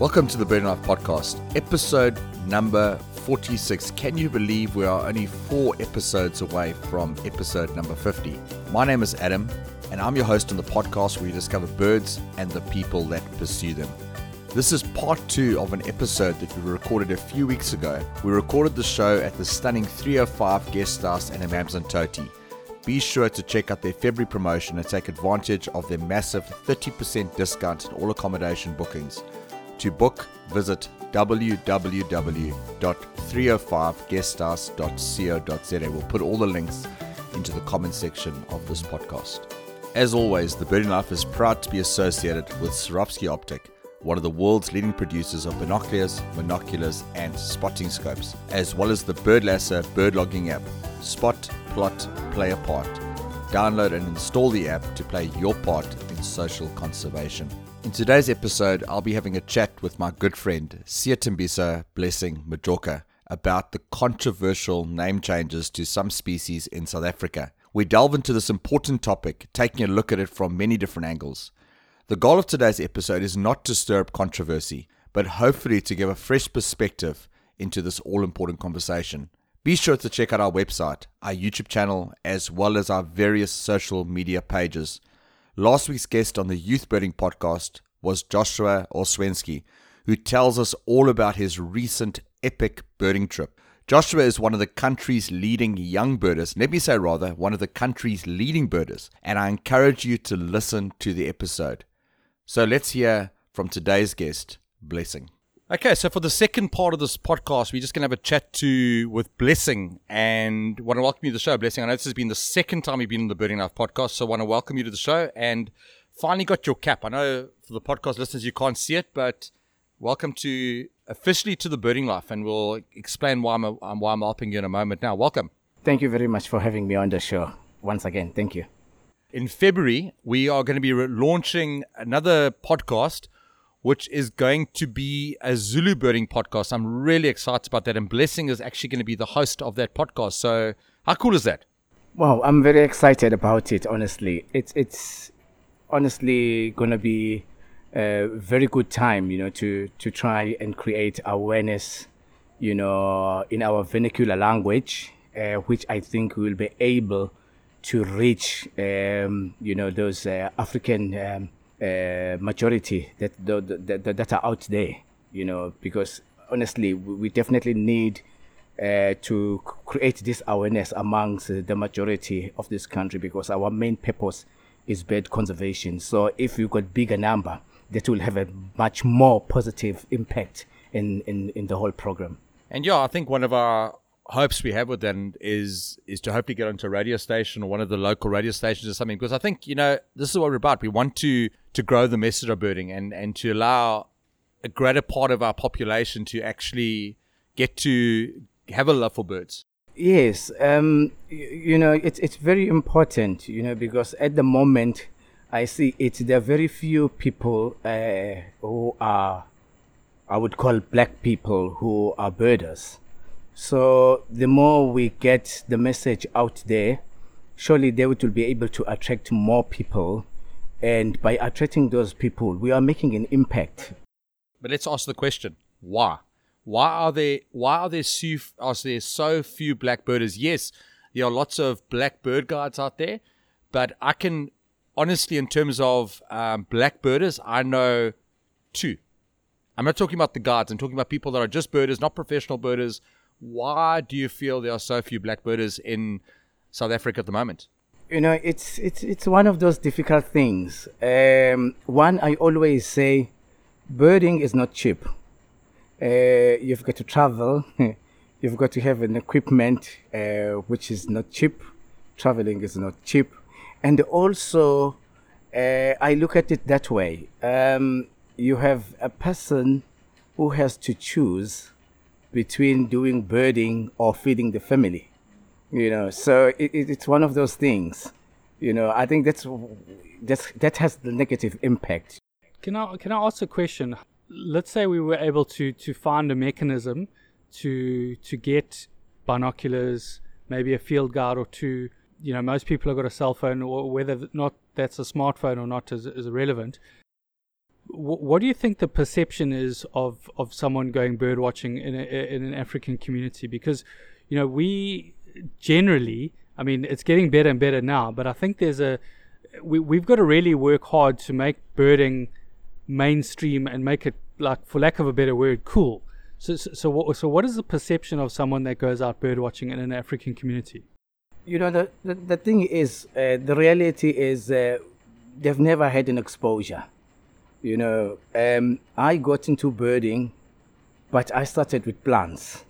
Welcome to the Birding Life Podcast, episode number 46. Can you believe we are only 4 episodes away from episode number 50? My name is Adam, and I'm your host on the podcast where you discover birds and the people that pursue them. This is part 2 of an episode that we recorded a few weeks ago. We recorded the show at the stunning 305 Guest House and Imams and Toti. Be sure to check out their February promotion and take advantage of their massive 30% discount on all accommodation bookings. To book, visit www.305guesthouse.co.za. We'll put all the links into the comment section of this podcast. As always, The Birding Life is proud to be associated with Swarovski Optic, one of the world's leading producers of binoculars, monoculars, and spotting scopes, as well as the BirdLasser bird logging app. Spot, plot, play a part. Download and install the app to play your part in social conservation. In today's episode, I'll be having a chat with my good friend, Sithembiso Blessing Majoka, about the controversial name changes to some species in South Africa. We delve into this important topic, taking a look at it from many different angles. The goal of today's episode is not to stir up controversy, but hopefully to give a fresh perspective into this all-important conversation. Be sure to check out our website, our YouTube channel, as well as our various social media pages. Last week's guest on the Youth Birding Podcast was Joshua Oswensky, who tells us all about his recent epic birding trip. Joshua is one of the country's leading young birders, one of the country's leading birders, and I encourage you to listen to the episode. So let's hear from today's guest, Blessing. Okay, so for the second part of this podcast, we're just going to have a chat with Blessing, and want to welcome you to the show, Blessing. I know this has been the second time you've been on the Birding Life Podcast, so I want to welcome you to the show, and finally got your cap. I know for the podcast listeners, you can't see it, but welcome to officially to the Birding Life, and we'll explain why I'm helping you in a moment now. Welcome. Thank you very much for having me on the show. Once again, thank you. In February, we are going to be launching another podcast, which is going to be a Zulu birding podcast. I'm really excited about that. And Blessing is actually going to be the host of that podcast. So how cool is that? Wow, I'm very excited about it, honestly. It's honestly going to be a very good time, to try and create awareness, in our vernacular language, which I think will be able to reach, those African majority that are out there, because honestly we definitely need to create this awareness amongst the majority of this country, because our main purpose is bird conservation. So if you got bigger number, that will have a much more positive impact in the whole program. And I think one of our hopes we have with them is to hopefully get onto a radio station or one of the local radio stations or something, because I think, this is what we're about. We want to grow the message of birding and to allow a greater part of our population to actually get to have a love for birds. Yes. It's very important, because at the moment I see there are very few people who are, I would call, black people who are birders. So the more we get the message out there, surely they will be able to attract more people. And by attracting those people, we are making an impact. But let's ask the question, why? Why are there so few black birders? Yes, there are lots of black bird guides out there, but I can honestly, in terms of black birders, I know 2. I'm not talking about the guides. I'm talking about people that are just birders, not professional birders. Why do you feel there are so few black birders in South Africa at the moment? It's one of those difficult things. One, I always say, birding is not cheap. You've got to travel. You've got to have an equipment which is not cheap. Traveling is not cheap. And also, I look at it that way. You have a person who has to choose between doing birding or feeding the family, so it's one of those things, I think that has the negative impact. Can I ask a question? Let's say we were able to find a mechanism to get binoculars, maybe a field guide or 2, most people have got a cell phone, or whether or not that's a smartphone or not is irrelevant. what do you think the perception is of someone going bird watching in an African community? Because, you know, we generally, I mean, it's getting better and better now, but I think there's we've got to really work hard to make birding mainstream and make it, like, for lack of a better word, cool. So what is the perception of someone that goes out bird watching in an African community? You know, the thing is, the reality is they've never had an exposure. You know, I got into birding, but I started with plants.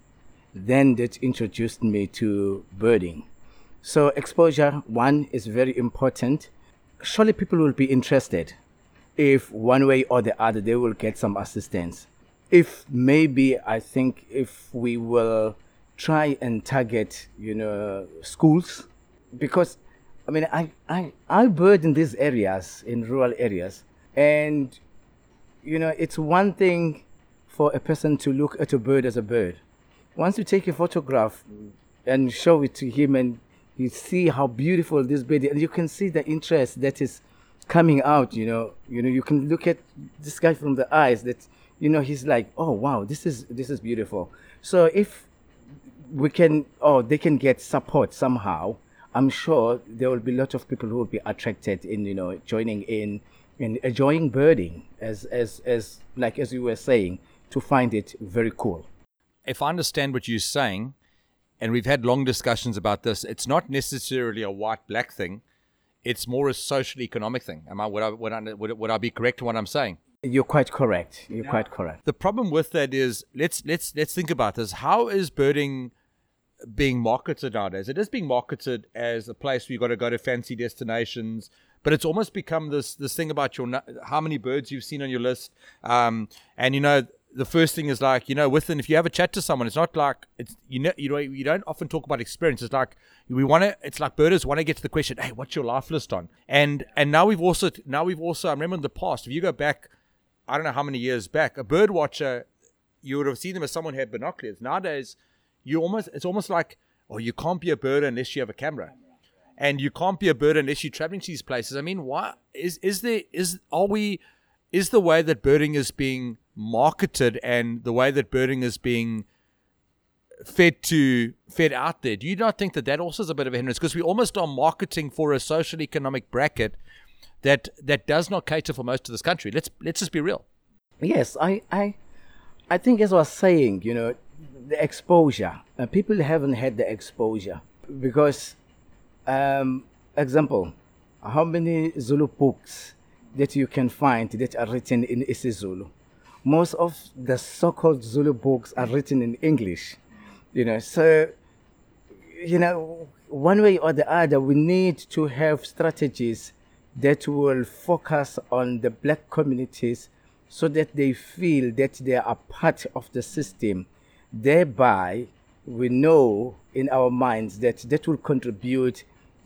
Then that introduced me to birding. So exposure, one, is very important. Surely people will be interested. If one way or the other, they will get some assistance. If maybe, I think, if we will try and target, you know, schools, because, I mean, I bird in these areas, in rural areas, and, you know, it's one thing for a person to look at a bird as a bird. Once you take a photograph and show it to him and you see how beautiful this bird is, and you can see the interest that is coming out, you know, you can look at this guy from the eyes that, you know, he's like, oh, wow, this is beautiful. So if we can, or they can get support somehow, I'm sure there will be a lot of people who will be attracted in, you know, joining in and enjoying birding as like, as you were saying, to find it very cool. If I understand what you're saying, and we've had long discussions about this, it's not necessarily a white-black thing. It's more a social economic thing. Would I be correct in what I'm saying? You're quite correct. Quite correct. The problem with that is, let's think about this. How is birding being marketed nowadays? It is being marketed as a place where you've got to go to fancy destinations, but it's almost become this thing about your how many birds you've seen on your list. And, you know, the first thing is like, you know, if you have a chat to someone, it's not like, it's, you know, you don't often talk about experience. It's like, it's like birders want to get to the question, hey, what's your life list on? And now we've also, I remember in the past, if you go back, I don't know how many years back, a bird watcher, you would have seen them as someone who had binoculars. Nowadays, it's almost like, oh, you can't be a birder unless you have a camera. And you can't be a birder unless you're traveling to these places. I mean, why is the way that birding is being marketed and the way that birding is being fed out there, do you not think that also is a bit of a hindrance? Because we almost are marketing for a social economic bracket that does not cater for most of this country. Let's just be real. Yes, I think, as I was saying, you know, the exposure. People haven't had the exposure because, example, how many Zulu books that you can find that are written in isiZulu? Most of the so-called Zulu books are written in English, you know. So, you know, one way or the other, we need to have strategies that will focus on the black communities so that they feel that they are part of the system. Thereby, we know in our minds that will contribute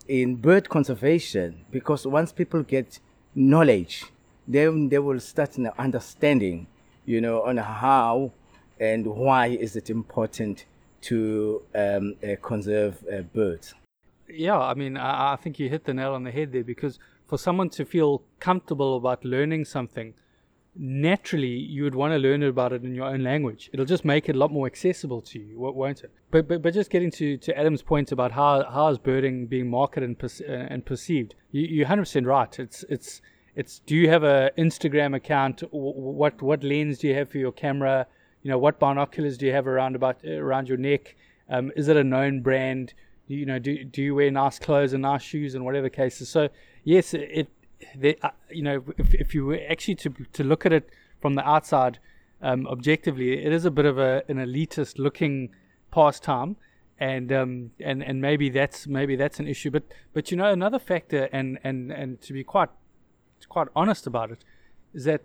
in bird conservation, because once people get knowledge, then they will start understanding, you know, on how and why is it important to conserve birds. Yeah, I mean, I think you hit the nail on the head there, because for someone to feel comfortable about learning something, naturally you would want to learn about it in your own language. It'll just make it a lot more accessible to you, won't it? But just getting to Adam's point about how is birding being marketed and perceived, you're 100% right. It's do you have an Instagram account? What lens do you have for your camera? You know, what binoculars do you have around your neck? Is it a known brand? You know, do you wear nice clothes and nice shoes and whatever cases? So yes, you know, if you were actually to look at it from the outside, objectively, it is a bit of an elitist looking pastime, and maybe that's an issue. But you know, another factor, and to be quite honest about it, is that,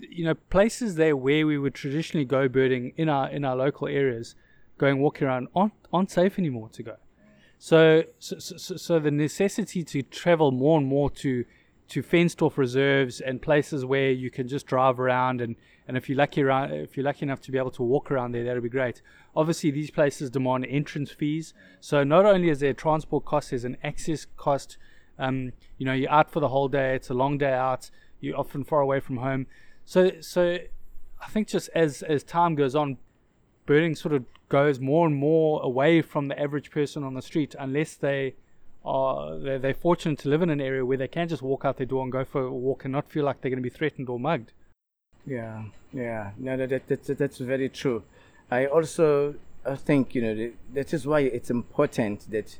you know, places there where we would traditionally go birding in our local areas, going walking around aren't safe anymore to go. So the necessity to travel more and more to fenced off reserves and places where you can just drive around, and if you're lucky enough to be able to walk around there, that would be great. Obviously, these places demand entrance fees. So not only is there transport cost, there's an access cost. You know, you're out for the whole day. It's a long day out. You're often far away from home. So I think just as time goes on, birding sort of goes more and more away from the average person on the street, unless they're fortunate to live in an area where they can just walk out their door and go for a walk and not feel like they're going to be threatened or mugged. Yeah. No, that's very true. I think, that is why it's important that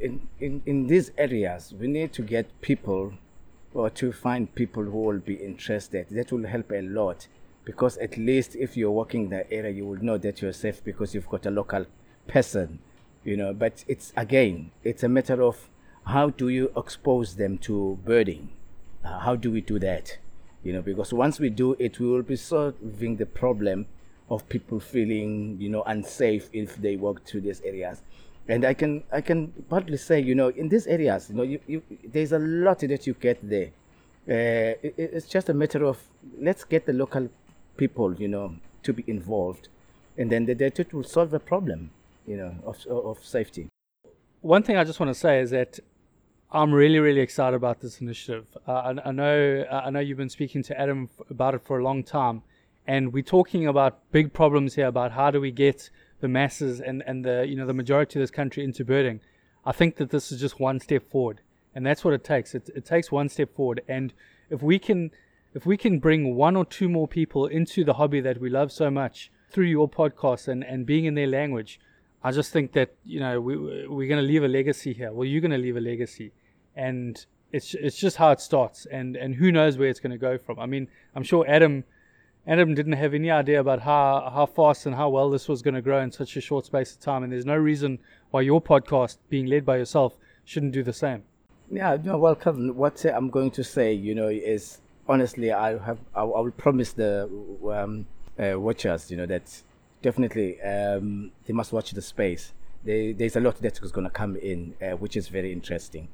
in these areas, we need to get people, or to find people who will be interested. That will help a lot, because at least if you're walking the area, you will know that you're safe because you've got a local person, But it's a matter of how do you expose them to birding? How do we do that? Because once we do it, we will be solving the problem of people feeling, unsafe if they walk through these areas. And I can partly say, in these areas, there's a lot that you get there. It's just a matter of, let's get the local people, to be involved, and then that will solve the problem, of safety. One thing I just want to say is that I'm really, really excited about this initiative. I know you've been speaking to Adam about it for a long time, and we're talking about big problems here about how do we get the masses and the the majority of this country into birding. I think that this is just one step forward, and that's what it takes. It takes one step forward, and if we can bring one or two more people into the hobby that we love so much through your podcast and being in their language, I just think that we're going to leave a legacy here. Well, you're going to leave a legacy, and it's just how it starts, and who knows where it's going to go from. I mean, I'm sure Adam didn't have any idea about how fast and how well this was going to grow in such a short space of time, and there's no reason why your podcast, being led by yourself, shouldn't do the same. Yeah, well, Kevin, what I'm going to say, is honestly, I will promise the watchers, that definitely they must watch the space. There's a lot that's going to come in, which is very interesting.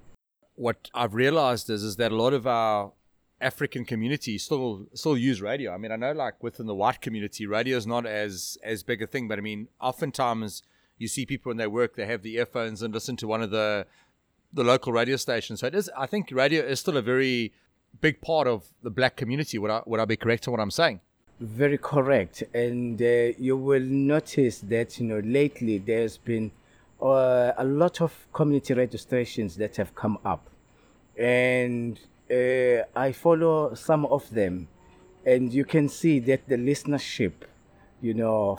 What I've realized is that a lot of our African community still use radio. I mean, I know like within the white community, radio is not as big a thing, but I mean, oftentimes you see people when they work, they have the earphones and listen to one of the local radio stations. So it is, I think radio is still a very big part of the black community. Would I be correct in what I'm saying? Very correct. And you will notice that, lately there's been a lot of community registrations that have come up. And I follow some of them, and you can see that the listenership,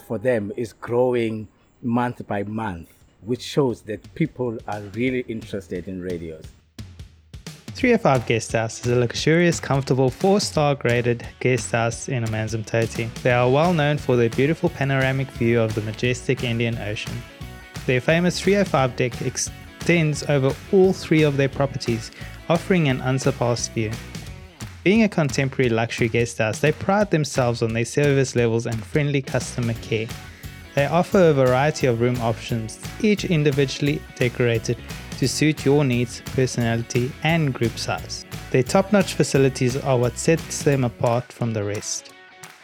for them is growing month by month, which shows that people are really interested in radios. 305 Guest House is a luxurious, comfortable 4-star graded guest house in Amanzimtoti. They are well known for their beautiful panoramic view of the majestic Indian Ocean. Their famous 305 deck extends over all three of their properties, offering an unsurpassed view. Being a contemporary luxury guest house, they pride themselves on their service levels and friendly customer care. They offer a variety of room options, each individually decorated to suit your needs, personality, and group size. Their top-notch facilities are what sets them apart from the rest.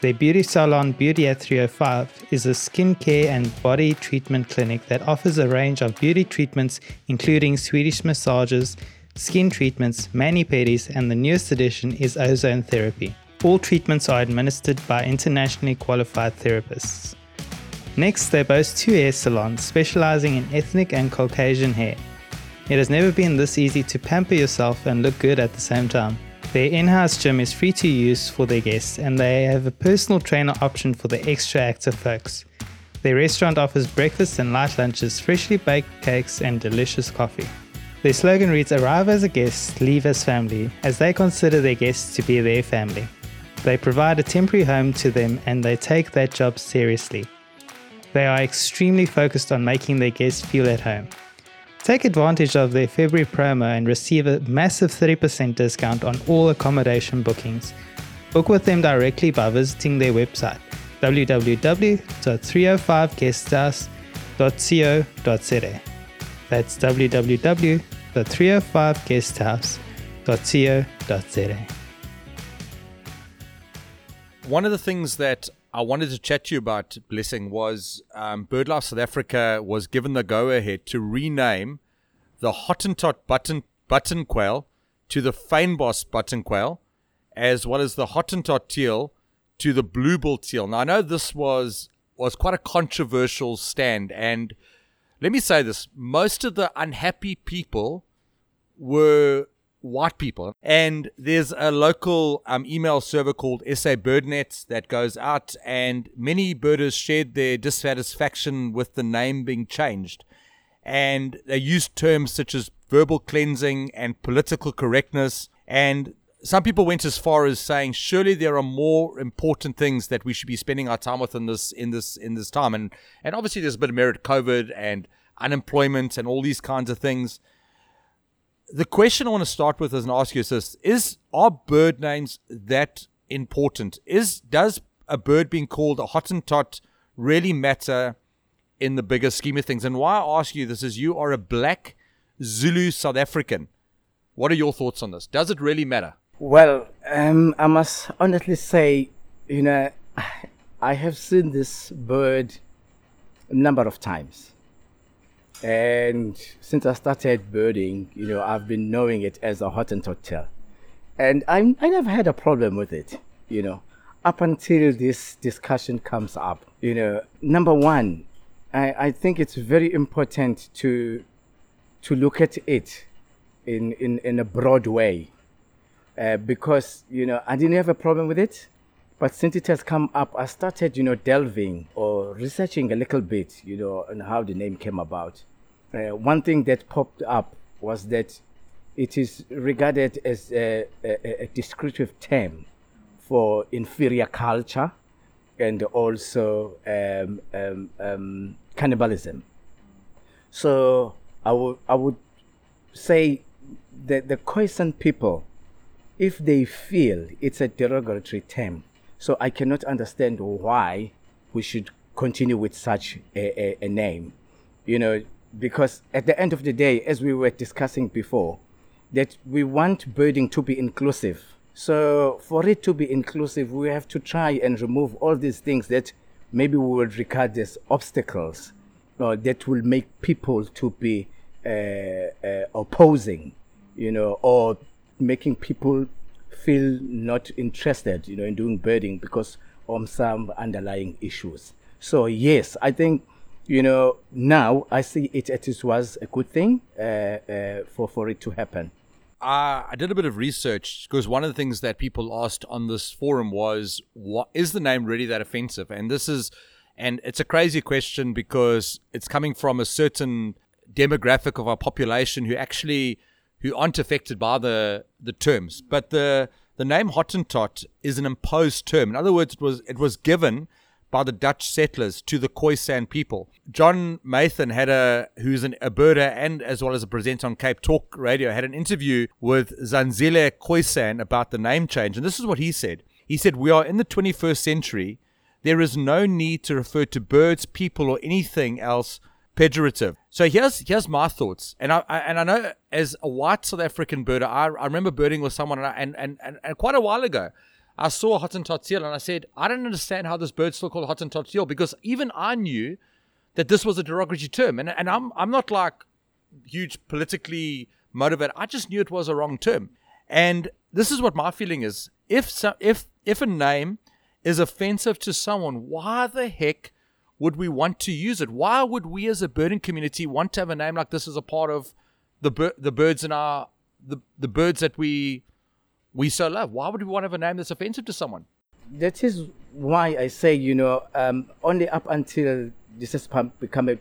Their beauty salon, Beauty at 305, is a skincare and body treatment clinic that offers a range of beauty treatments, including Swedish massages, skin treatments, mani-pedis, and the newest addition is ozone therapy. All treatments are administered by internationally qualified therapists. Next, they boast 2 hair salons specializing in ethnic and Caucasian hair. It has never been this easy to pamper yourself and look good at the same time. Their in-house gym is free to use for their guests, and they have a personal trainer option for the extra active folks. Their restaurant offers breakfast and light lunches, freshly baked cakes, and delicious coffee. Their slogan reads, "Arrive as a guest, leave as family," as they consider their guests to be their family. They provide a temporary home to them, and they take that job seriously. They are extremely focused on making their guests feel at home. Take advantage of their February promo and receive a massive 30% discount on all accommodation bookings. Book with them directly by visiting their website, www.305guesthouse.co.za. That's www.305guesthouse.co.za. One of the things that I wanted to chat to you about, Blessing, was BirdLife South Africa was given the go-ahead to rename the Hottentot button quail to the Fynbos button quail, as well as the Hottentot teal to the blue-billed teal. Now, I know this was quite a controversial stand, and let me say this. Most of the unhappy people were white people, and there's a local email server called SA Birdnet that goes out, and many birders shared their dissatisfaction with the name being changed, and they used terms such as verbal cleansing and political correctness, and some people went as far as saying, surely there are more important things that we should be spending our time with in this time, and obviously there's a bit of merit, COVID and unemployment and all these kinds of things. The question I want to start with is, and ask you this, are bird names that important? Does a bird being called a Hottentot really matter in the bigger scheme of things? And why I ask you this is, you are a black Zulu South African. What are your thoughts on this? Does it really matter? Well, I must honestly say, I have seen this bird a number of times. And since I started birding, I've been knowing it as a Hottentot teal, and I never had a problem with it, up until this discussion comes up. Number one, I think it's very important to look at it in a broad way, because I didn't have a problem with it, but since it has come up, I started, delving or researching a little bit, on how the name came about. One thing that popped up was that it is regarded as a descriptive term for inferior culture and also cannibalism. So I would say that the Khoisan people, if they feel it's a derogatory term, so I cannot understand why we should continue with such a name, because at the end of the day, as we were discussing before, that we want birding to be inclusive. So for it to be inclusive, we have to try and remove all these things that maybe we would regard as obstacles, or that will make people to be opposing, or making people feel not interested, in doing birding because of some underlying issues. So yes, I think, now I see it was a good thing for it to happen. I did a bit of research, because one of the things that people asked on this forum was, what is the name really that offensive? And it's a crazy question, because it's coming from a certain demographic of our population who aren't affected by the terms. But the name Hottentot is an imposed term. In other words, it was given by the Dutch settlers to the Khoisan people. John Mathan, who's a birder and as well as a presenter on Cape Talk Radio, had an interview with Zanzile Khoisan about the name change. And this is what he said. He said, "We are in the 21st century. There is no need to refer to birds, people, or anything else pejorative." So here's my thoughts, and I know as a white South African birder, I remember birding with someone, and quite a while ago, I saw a Hottentot teal, and I said, I don't understand how this bird's still called Hottentot teal, because even I knew that this was a derogatory term, and I'm not like huge politically motivated. I just knew it was a wrong term, and this is what my feeling is: if a name is offensive to someone, why the heck would we want to use it? Why would we as a birding community want to have a name like this as a part of the birds in our the birds that we so love? Why would we want to have a name that's offensive to someone? That is why I say, only up until this has become a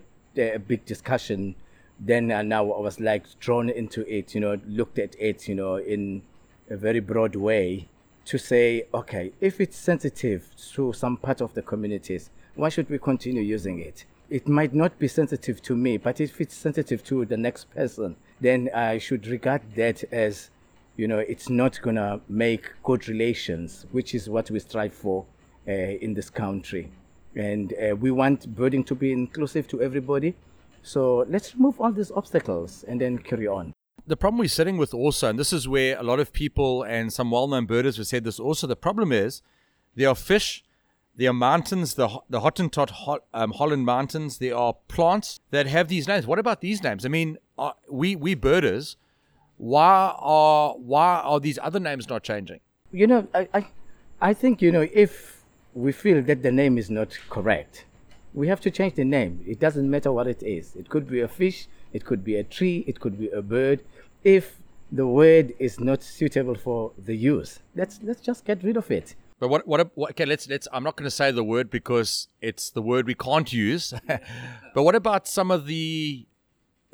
big discussion, then and now I was like drawn into it, looked at it, in a very broad way to say, okay, if it's sensitive to some part of the communities, why should we continue using it? It might not be sensitive to me, but if it's sensitive to the next person, then I should regard that as, it's not going to make good relations, which is what we strive for in this country. And we want birding to be inclusive to everybody. So let's remove all these obstacles and then carry on. The problem we're sitting with also, and this is where a lot of people and some well-known birders have said this also, the problem is there are fish. There are mountains, the Hottentot Holland Mountains. There are plants that have these names. What about these names? I mean, we birders, why are these other names not changing? I think, if we feel that the name is not correct. We have to change the name. It doesn't matter what it is. It could be a fish, it could be a tree, it could be a bird. If the word is not suitable for the use, let's just get rid of it. But what okay, let's I'm not going to say the word because it's the word we can't use. But what about some of the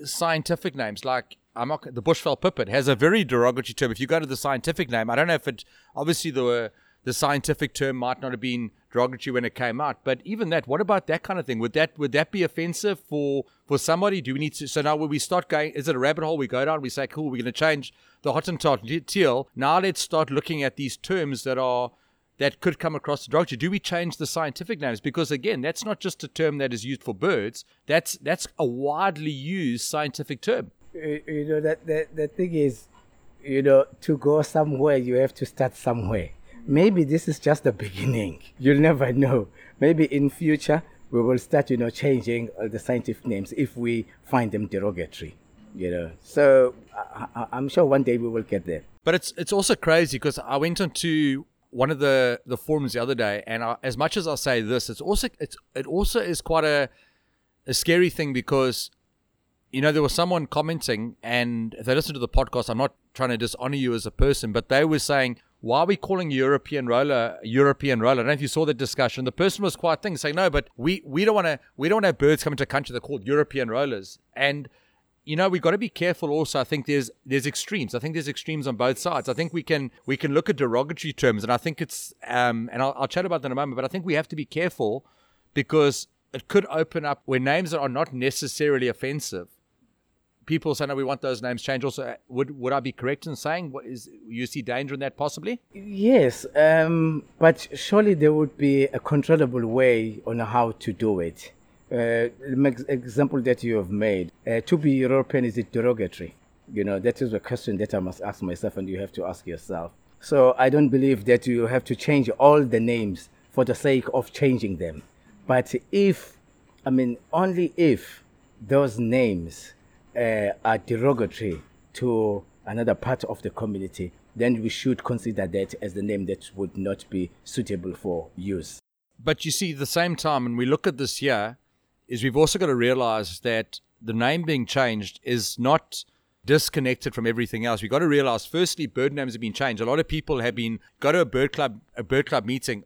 scientific names, like the bushveld pipit has a very derogatory term. If you go to the scientific name, I don't know if it, obviously the scientific term might not have been derogatory when it came out, but even that, what about that kind of thing? Would that be offensive for somebody? Do we need to, so now when we start going, is it a rabbit hole we go down? We say, cool, we're going to change the Hottentot teal. Now let's start looking at these terms that could come across derogatory. Do we change the scientific names? Because again, that's not just a term that is used for birds. That's a widely used scientific term. You know, the thing is, you know, to go somewhere, you have to start somewhere. Maybe this is just the beginning. You'll never know. Maybe in future, we will start, you know, changing the scientific names if we find them derogatory, you know. So I'm sure one day we will get there. But it's also crazy because I went onto one of the forums the other day, and as much as I say this, it also is quite a scary thing because, you know, there was someone commenting, and if they listen to the podcast, I'm not trying to dishonor you as a person, but they were saying, why are we calling European roller? I don't know if you saw the discussion. The person was quite thing saying, no, but we don't want to have birds come into a country. They're called European rollers. And, you know, we've got to be careful also. I think there's extremes. I think there's extremes on both sides. I think we can look at derogatory terms, and I think it's and I'll chat about that in a moment, but I think we have to be careful because it could open up where names that are not necessarily offensive. People say, no, we want those names changed. Also, would I be correct in saying, you see danger in that possibly? Yes, but surely there would be a controllable way on how to do it. Example that you have made, to be European, is it derogatory? You know, that is a question that I must ask myself and you have to ask yourself. So I don't believe that you have to change all the names for the sake of changing them. But only if those names are derogatory to another part of the community, then we should consider that as the name that would not be suitable for use. But you see, at the same time, when we look at this here, is we've also got to realize that the name being changed is not disconnected from everything else. We've got to realize, firstly, bird names have been changed. A lot of people have been, go to a bird club meeting,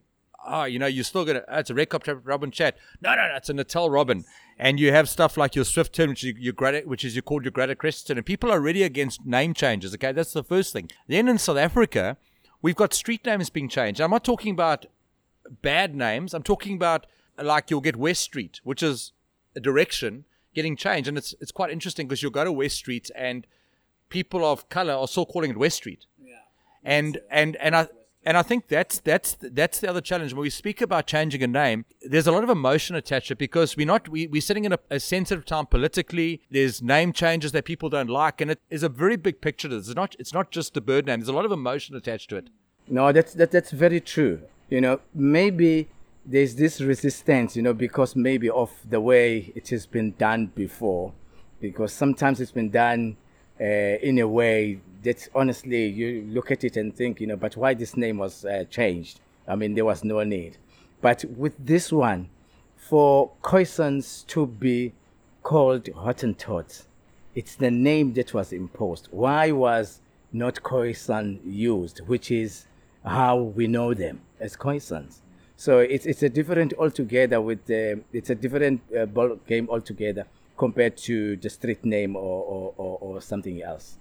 you're still going to, it's a Red-capped Robin Chat. No, it's a Natal Robin. And you have stuff like your Swift Tern, which is called your Greater Crested Tern. And people are really against name changes, okay? That's the first thing. Then in South Africa, we've got street names being changed. I'm not talking about bad names. I'm talking about, like, you'll get West Street, which is a direction, getting changed. And it's quite interesting because you'll go to West Street and people of color are still calling it West Street. Yeah. And I think that's the other challenge. When we speak about changing a name, there's a lot of emotion attached to it because we're sitting in a sensitive time politically. There's name changes that people don't like, and it is a very big picture. It's not just the bird name. There's a lot of emotion attached to it. No, that's very true. You know, maybe there's this resistance, you know, because maybe of the way it has been done before, because sometimes it's been done in a way that honestly you look at it and think, you know, but why this name was changed? I mean, there was no need. But with this one, for Khoisans to be called Hottentots, it's the name that was imposed. Why was not Khoisan used, which is how we know them as Khoisans? So it's a different altogether ball game altogether, compared to the street name or something else.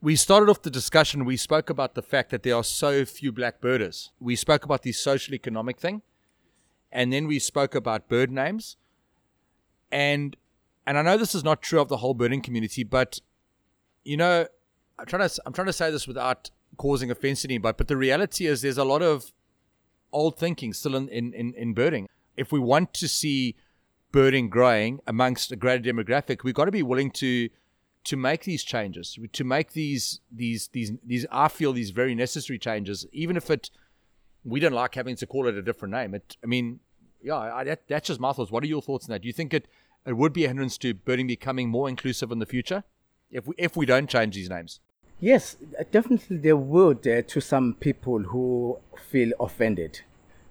We started off the discussion, we spoke about the fact that there are so few black birders. We spoke about the social economic thing, and then we spoke about bird names. And I know this is not true of the whole birding community, but, you know, I'm trying to say this without causing offense to anybody, but the reality is there's a lot of old thinking still in birding. If we want to see birding growing amongst a greater demographic, we've got to be willing to make these changes, to make these I feel these very necessary changes, even if we don't like having to call it a different name. That's just my thoughts. What are your thoughts on that? Do you think it would be a hindrance to birding becoming more inclusive in the future if we don't change these names? Yes, definitely there would to some people who feel offended.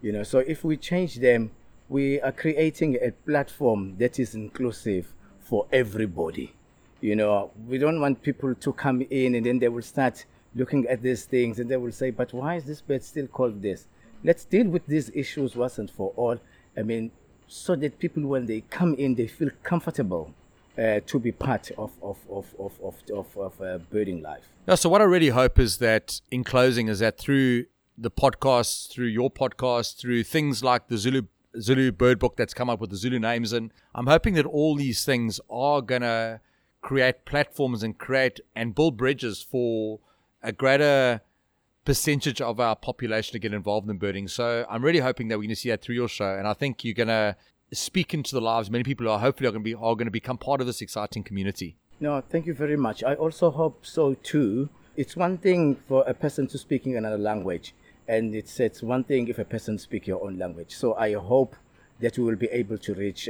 You know, so if we change them, we are creating a platform that is inclusive for everybody. You know, we don't want people to come in and then they will start looking at these things and they will say, but why is this bird still called this? Let's deal with these issues once and for all. I mean, so that people, when they come in, they feel comfortable to be part of birding life. Yeah, so what I really hope is that, in closing, is that through the podcasts, through your podcast, through things like the Zulu Bird Book that's come up with the Zulu names, and I'm hoping that all these things are going to create platforms and create and build bridges for a greater percentage of our population to get involved in birding. So I'm really hoping that we're going to see that through your show, and I think you're going to speak into the lives of many people who are hopefully are going to become part of this exciting community. No, thank you very much. I also hope so too. It's one thing for a person to speak in another language, and it's one thing if a person speaks your own language. So I hope that we will be able to reach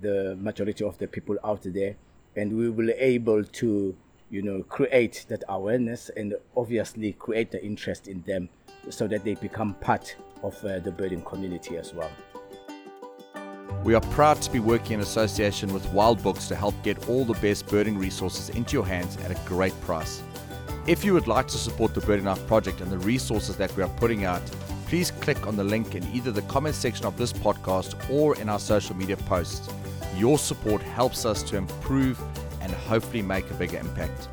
the majority of the people out there, and we will be able to, you know, create that awareness and obviously create the interest in them so that they become part of the birding community as well. We are proud to be working in association with Wild Books to help get all the best birding resources into your hands at a great price. If you would like to support the Birding Life project and the resources that we are putting out, please click on the link in either the comment section of this podcast or in our social media posts. Your support helps us to improve and hopefully make a bigger impact.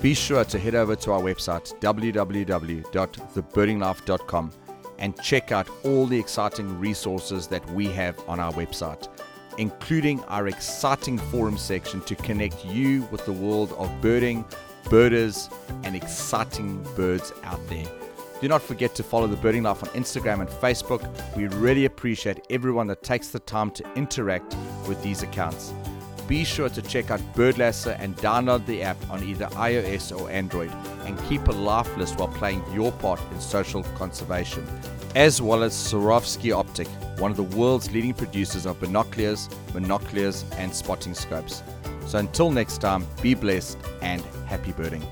Be sure to head over to our website www.thebirdinglife.com and check out all the exciting resources that we have on our website, including our exciting forum section to connect you with the world of birding, birders, and exciting birds out there. Do not forget to follow The Birding Life on Instagram and Facebook. We really appreciate everyone that takes the time to interact with these accounts. Be sure to check out BirdLasser and download the app on either iOS or Android, and keep a life list while playing your part in social conservation, as well as Swarovski Optic, one of the world's leading producers of binoculars, monoculars, and spotting scopes. So until next time, be blessed and happy birding.